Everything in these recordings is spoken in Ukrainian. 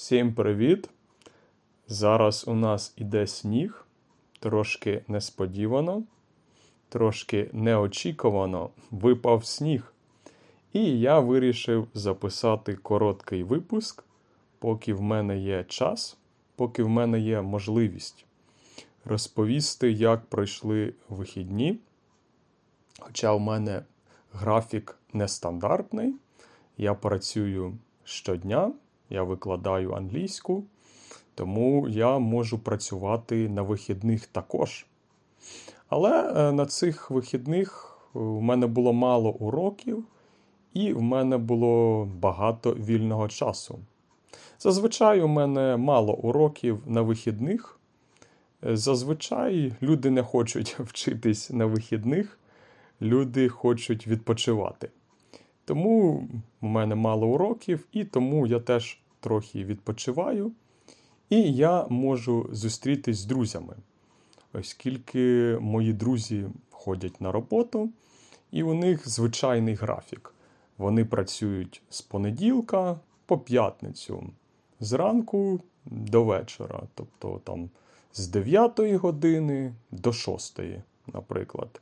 Всім привіт! Зараз у нас іде сніг, трошки несподівано, трошки неочікувано випав сніг. І я вирішив записати короткий випуск, поки в мене є час, поки в мене є можливість розповісти, як пройшли вихідні. Хоча в мене графік нестандартний, я працюю щодня, я викладаю англійську, тому я можу працювати на вихідних також. Але на цих вихідних в мене було мало уроків і в мене було багато вільного часу. Зазвичай у мене мало уроків на вихідних. Зазвичай люди не хочуть вчитись на вихідних, люди хочуть відпочивати. Тому в мене мало уроків, і тому я теж трохи відпочиваю. І я можу зустрітись з друзями, оскільки мої друзі ходять на роботу, і у них звичайний графік. Вони працюють з понеділка по п'ятницю, зранку до вечора, тобто там з 9 години до 6, наприклад.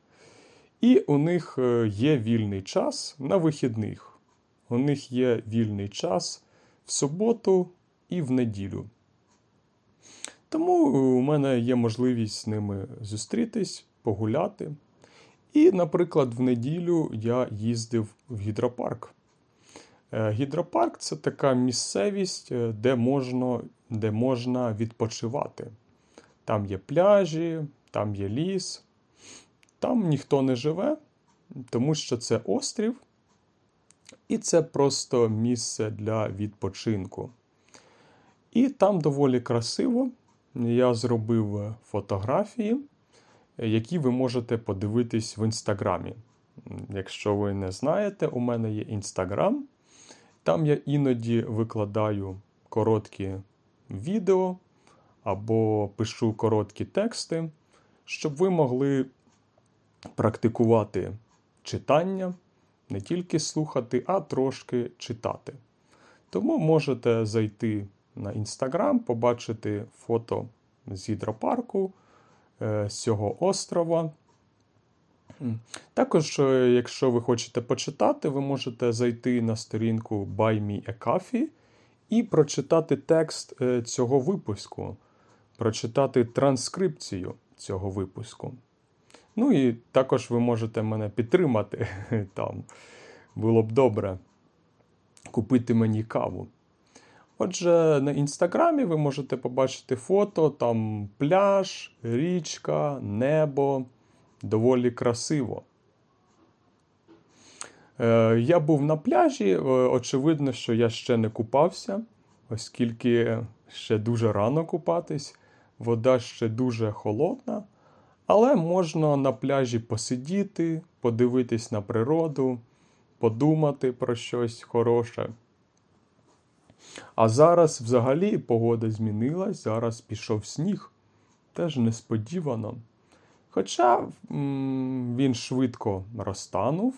І у них є вільний час на вихідних. У них є вільний час в суботу і в неділю. Тому у мене є можливість з ними зустрітись, погуляти. І, наприклад, в неділю я їздив в гідропарк. Гідропарк – це така місцевість, де можна відпочивати. Там є пляжі, там є ліс. Там ніхто не живе, тому що це острів, і це просто місце для відпочинку. І там доволі красиво. Я зробив фотографії, які ви можете подивитись в Інстаграмі. Якщо ви не знаєте, у мене є Інстаграм. Там я іноді викладаю короткі відео або пишу короткі тексти, щоб ви могли практикувати читання, не тільки слухати, а трошки читати. Тому можете зайти на Instagram, побачити фото з гідропарку, з цього острова. Також, якщо ви хочете почитати, ви можете зайти на сторінку buymeacoffee і прочитати текст цього випуску, прочитати транскрипцію цього випуску. Ну і також ви можете мене підтримати там. Було б добре купити мені каву. Отже, на Інстаграмі ви можете побачити фото, там пляж, річка, небо. Доволі красиво. Я був на пляжі, очевидно, що я ще не купався, оскільки ще дуже рано купатись, вода ще дуже холодна. Але можна на пляжі посидіти, подивитись на природу, подумати про щось хороше. А зараз взагалі погода змінилась, зараз пішов сніг. Теж несподівано. Хоча він швидко розтанув,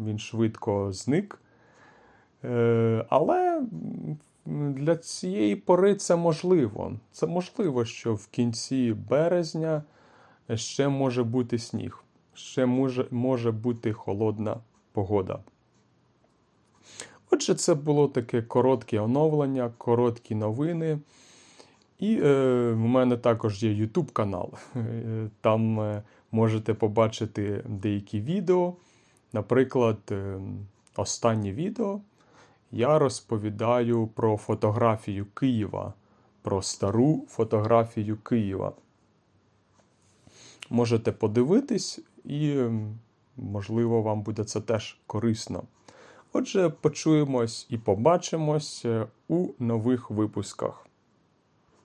він швидко зник. Але для цієї пори це можливо. Це можливо, що в кінці березня ще може бути сніг, ще може бути холодна погода. Отже, це було таке коротке оновлення, короткі новини. І в мене також є YouTube канал. Там можете побачити деякі відео. Наприклад, останнє відео я розповідаю про фотографію Києва, про стару фотографію Києва. Можете подивитись і, можливо, вам буде це теж корисно. Отже, почуємось і побачимось у нових випусках.